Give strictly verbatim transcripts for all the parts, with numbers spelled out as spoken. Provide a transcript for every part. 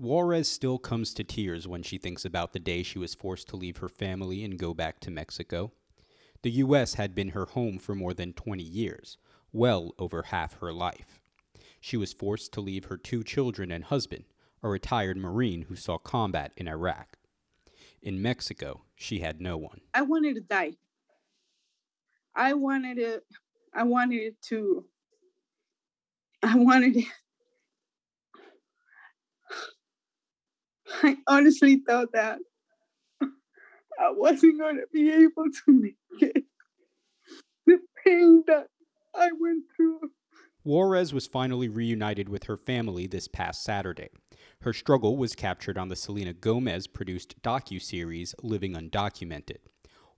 Juarez still comes to tears when she thinks about the day she was forced to leave her family and go back to Mexico. The U S had been her home for more than twenty years, well over half her life. She was forced to leave her two children and husband, a retired Marine who saw combat in Iraq. In Mexico, she had no one. I wanted to die. I wanted it. I wanted to. I wanted it. I honestly thought that I wasn't going to be able to make it. The pain that I went through. Juarez was finally reunited with her family this past Saturday. Her struggle was captured on the Selena Gomez-produced docuseries Living Undocumented.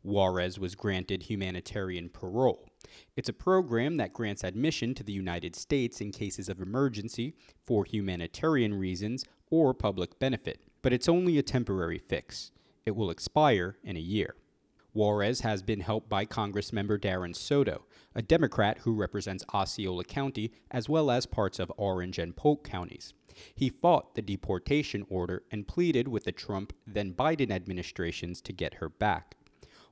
Juarez was granted humanitarian parole. It's a program that grants admission to the United States in cases of emergency for humanitarian reasons or public benefit, but it's only a temporary fix. It will expire in a year. Juarez has been helped by Congressmember Darren Soto, a Democrat who represents Osceola County as well as parts of Orange and Polk counties. He fought the deportation order and pleaded with the Trump, then Biden administrations to get her back.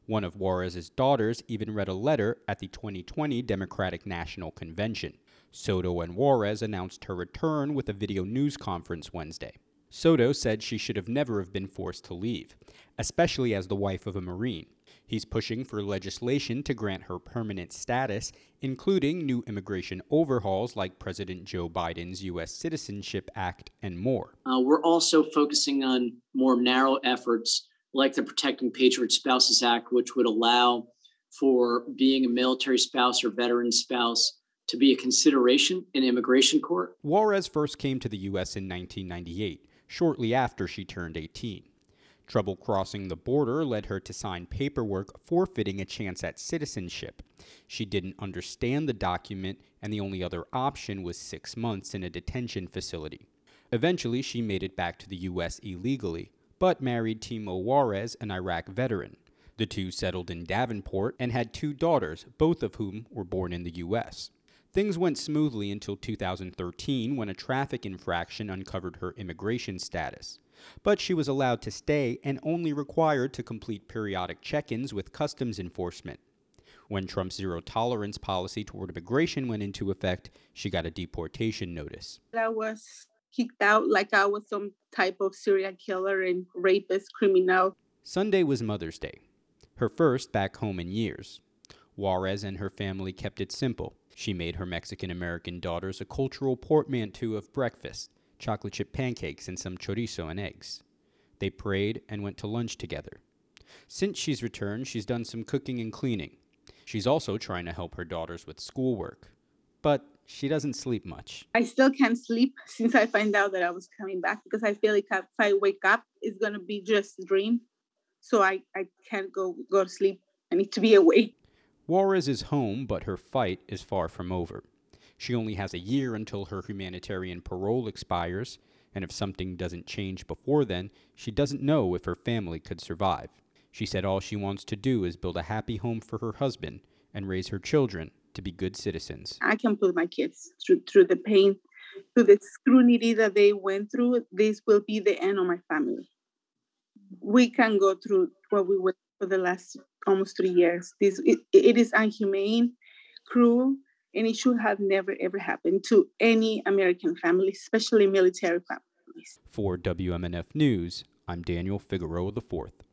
One of Juarez's daughters even read a letter at the twenty twenty Democratic National Convention. Soto and Juarez announced her return with a video news conference Wednesday. Soto said she should have never have been forced to leave, especially as the wife of a Marine. He's pushing for legislation to grant her permanent status, including new immigration overhauls like President Joe Biden's U S Citizenship Act and more. Uh, we're also focusing on more narrow efforts like the Protecting Patriot Spouses Act, which would allow for being a military spouse or veteran spouse to be a consideration in immigration court. Juarez first came to the U S in nineteen ninety-eight, shortly after she turned eighteen. Trouble crossing the border led her to sign paperwork forfeiting a chance at citizenship. She didn't understand the document, and the only other option was six months in a detention facility. Eventually, she made it back to the U S illegally, but married Timo Juarez, an Iraq veteran. The two settled in Davenport and had two daughters, both of whom were born in the U S. Things went smoothly until two thousand thirteen when a traffic infraction uncovered her immigration status. But she was allowed to stay and only required to complete periodic check-ins with customs enforcement. When Trump's zero-tolerance policy toward immigration went into effect, she got a deportation notice. I was kicked out like I was some type of serial killer and rapist criminal. Sunday was Mother's Day, her first back home in years. Juarez and her family kept it simple. She made her Mexican-American daughters a cultural portmanteau of breakfast, chocolate chip pancakes, and some chorizo and eggs. They prayed and went to lunch together. Since she's returned, she's done some cooking and cleaning. She's also trying to help her daughters with schoolwork, but she doesn't sleep much. I still can't sleep since I find out that I was coming back because I feel like if I wake up, it's going to be just a dream. So I, I can't go, go to sleep. I need to be awake. Juarez is home, but her fight is far from over. She only has a year until her humanitarian parole expires, and if something doesn't change before then, she doesn't know if her family could survive. She said all she wants to do is build a happy home for her husband and raise her children to be good citizens. I can put my kids through, through the pain, through the scrutiny that they went through. This will be the end of my family. We can go through what we went for the last almost three years. This it, it is inhumane, cruel, and it should have never, ever happened to any American family, especially military families. For W M N F News, I'm Daniel Figueroa the fourth.